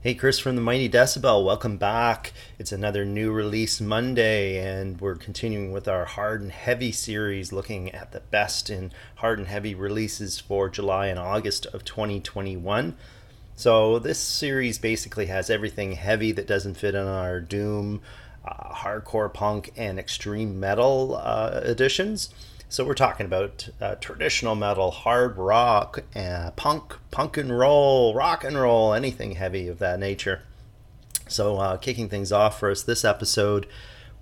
Hey, Chris from The Mighty Decibel, welcome back. It's another new release Monday, and we're continuing with our Hard and Heavy series, looking at the best in Hard and Heavy releases for July and August of 2021. So this series basically has everything heavy that doesn't fit in our Doom, Hardcore Punk, and Extreme Metal editions. So we're talking about traditional metal, hard rock, punk and roll, rock and roll, anything heavy of that nature. So kicking things off for us this episode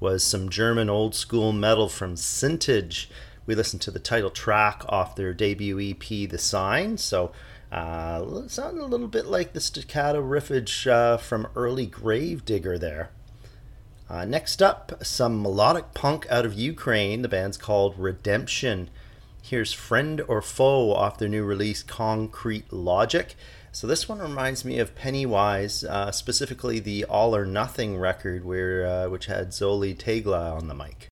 was some German old school metal from Sintage. We listened to the title track off their debut EP, The Sign. So it sounded a little bit like the staccato riffage from early Grave Digger there. Next up, some melodic punk out of Ukraine. The band's called Redemption. Here's Friend or Foe off their new release, Concrete Logic. So this one reminds me of Pennywise, specifically the All or Nothing record, which had Zoli Tegla on the mic.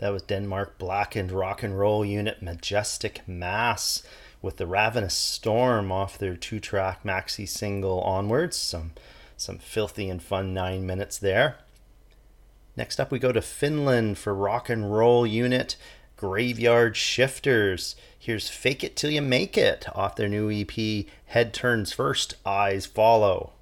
That was Denmark blackened rock and roll unit Majestic Mass with the Ravenous Storm off their 2-track maxi single Onwards. Some filthy and fun 9 minutes there. Next up we go to Finland for rock and roll unit Graveyard Shifters. Here's Fake It Till You Make It off their new EP Head Turns First, Eyes Follow.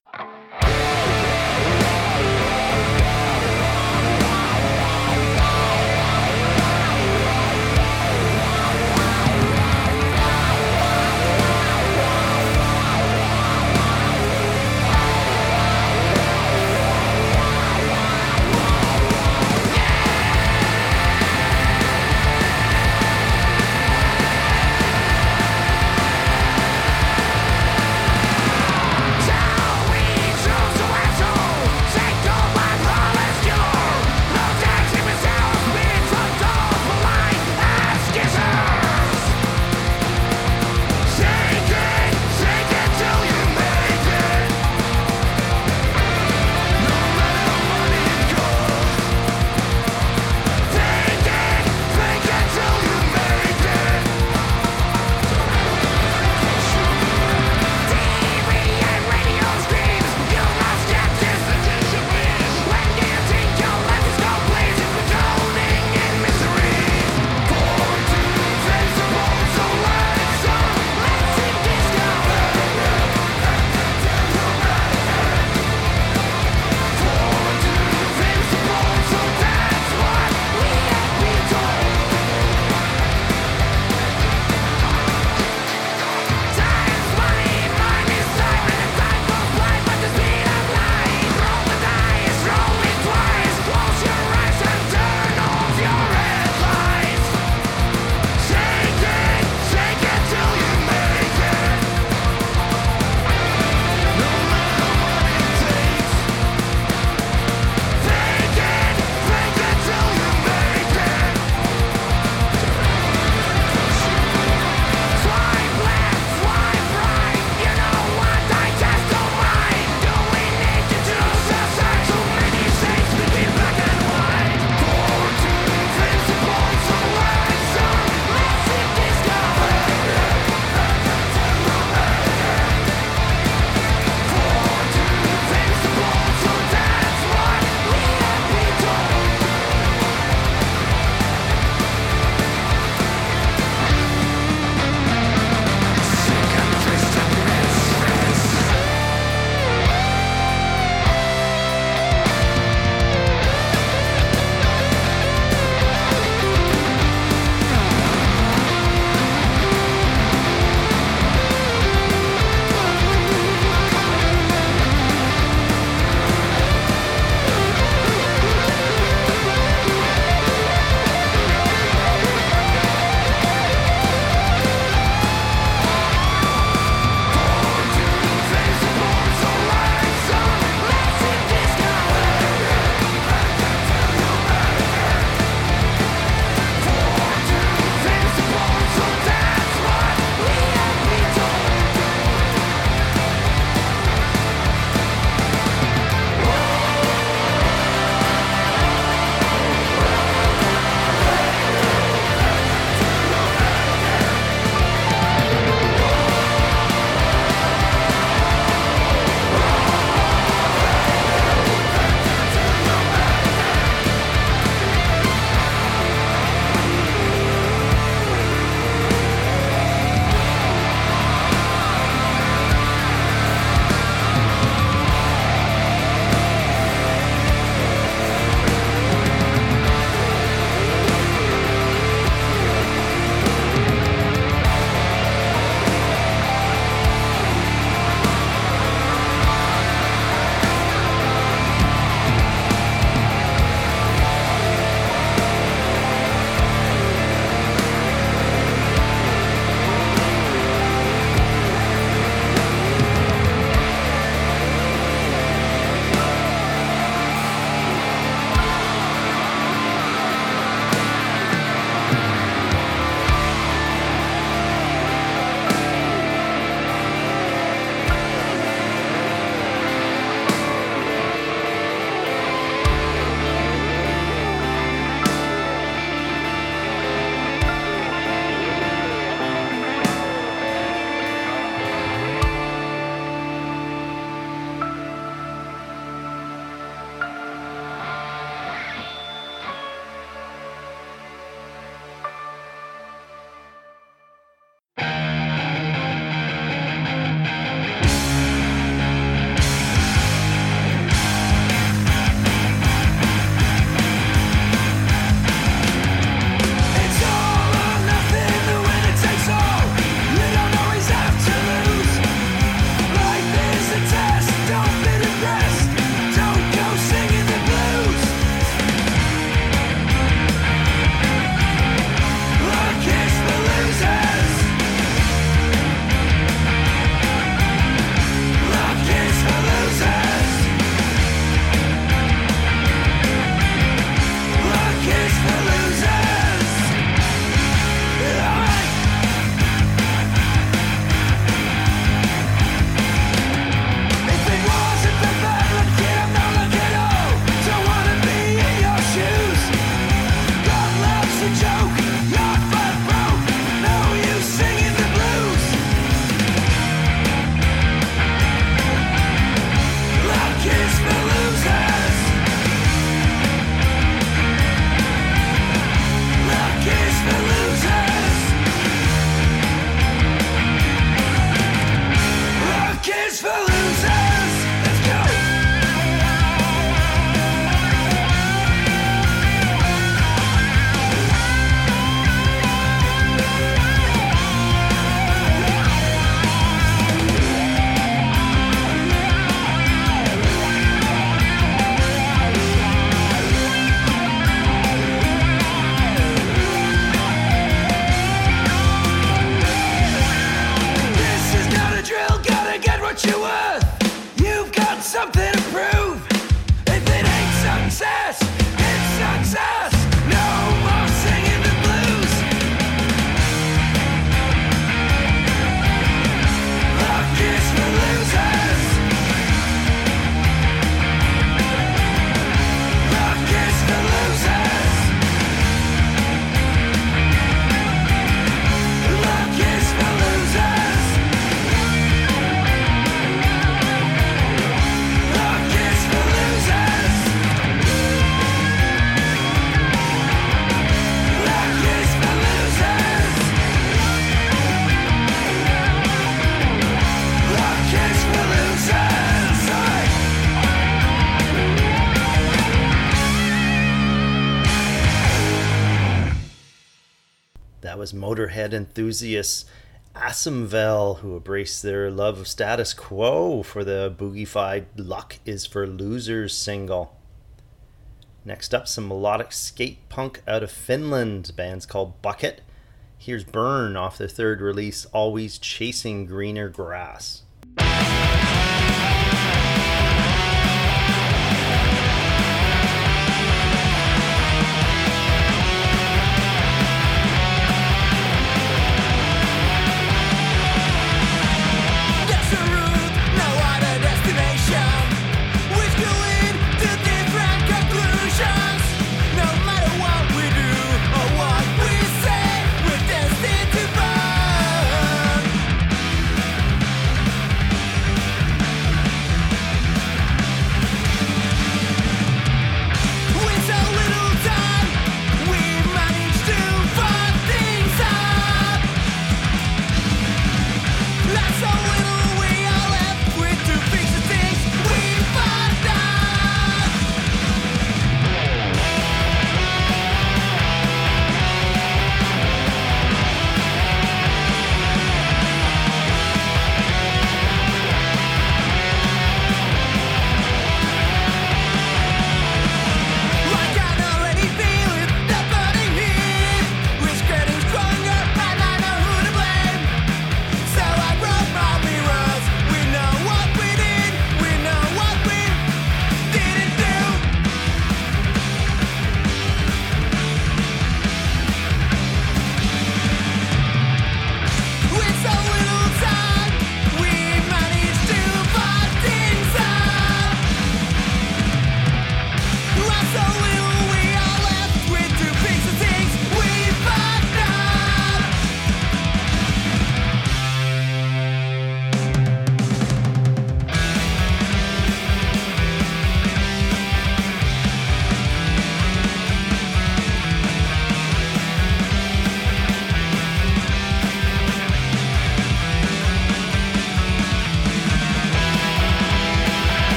That was Motorhead enthusiast Asomvel, who embraced their love of status quo for the boogified Luck Is For Losers single. Next up, some melodic skate punk out of Finland. The band's called Bucket. Here's Burn off their third release, Always Chasing Greener Grass.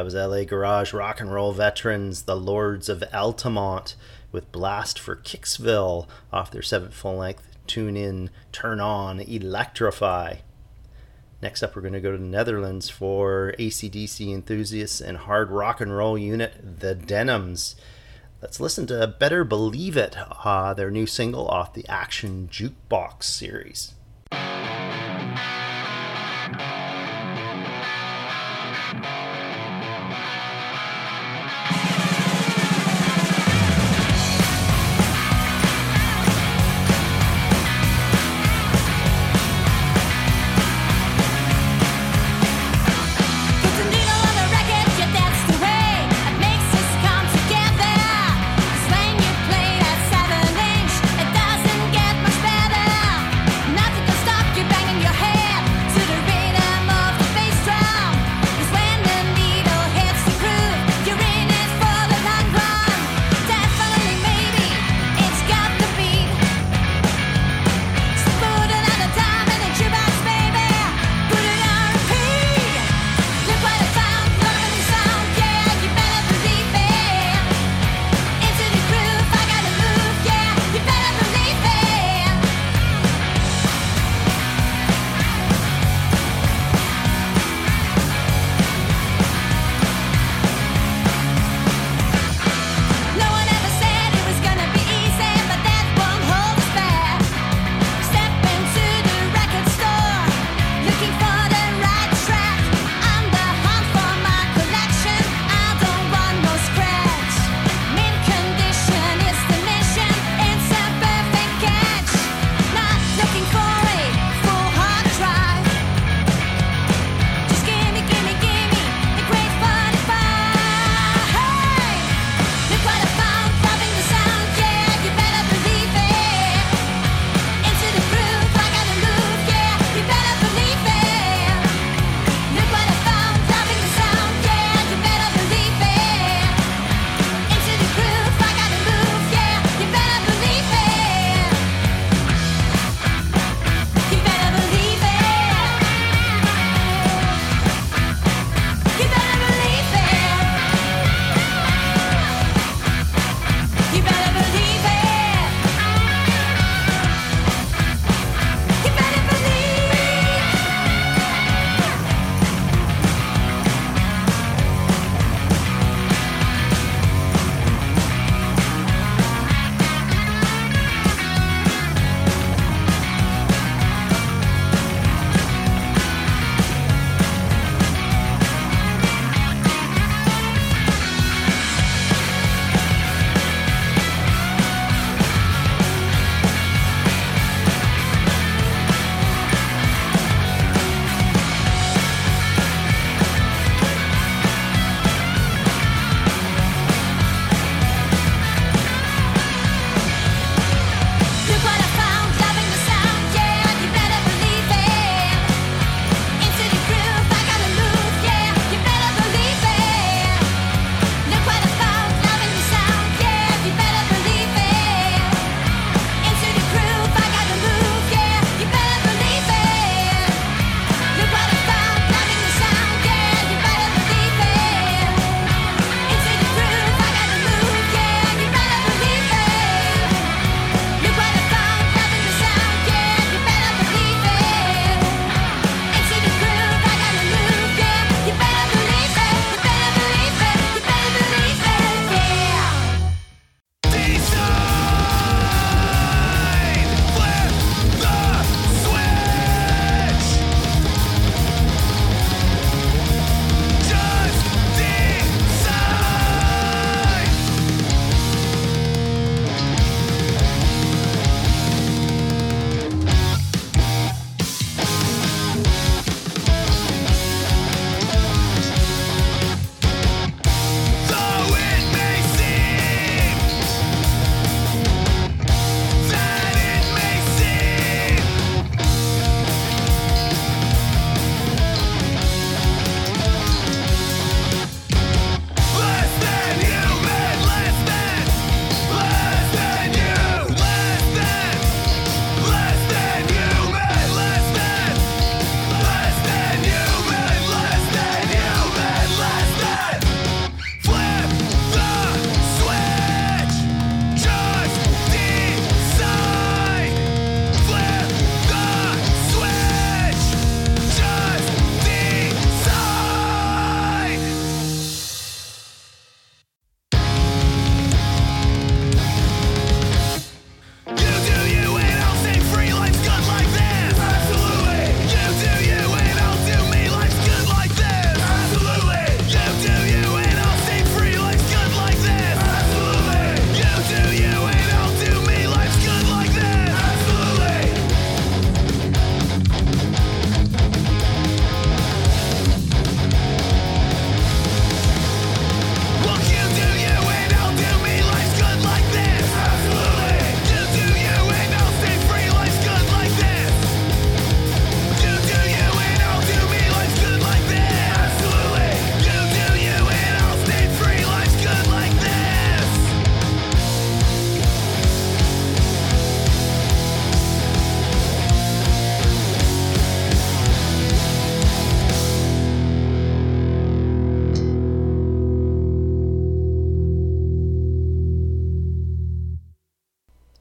That was LA Garage rock and roll veterans, the Lords of Altamont, with Blast for Kicksville off their seventh full-length Tune In, Turn On, Electrify. Next up, we're going to go to the Netherlands for AC/DC enthusiasts and hard rock and roll unit, the Denims. Let's listen to Better Believe It, their new single off the Action Jukebox series. Nothing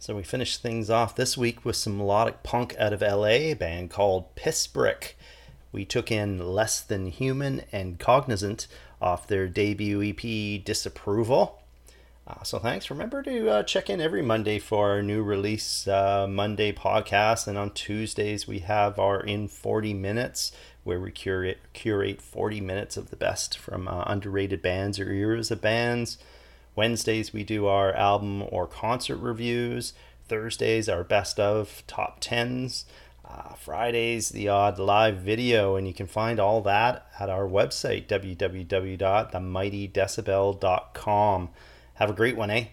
So we finished things off this week with some melodic punk out of LA, a band called Pissbrick. We took in Less Than Human and Cognizant off their debut EP, Disapproval. So thanks. Remember to check in every Monday for our new release Monday podcast. And on Tuesdays, we have our In 40 Minutes, where we curate 40 minutes of the best from underrated bands or eras of bands. Wednesdays, we do our album or concert reviews. Thursdays, our best of top 10s. Fridays, the odd live video, and you can find all that at our website, www.themightydecibel.com. Have a great one, eh?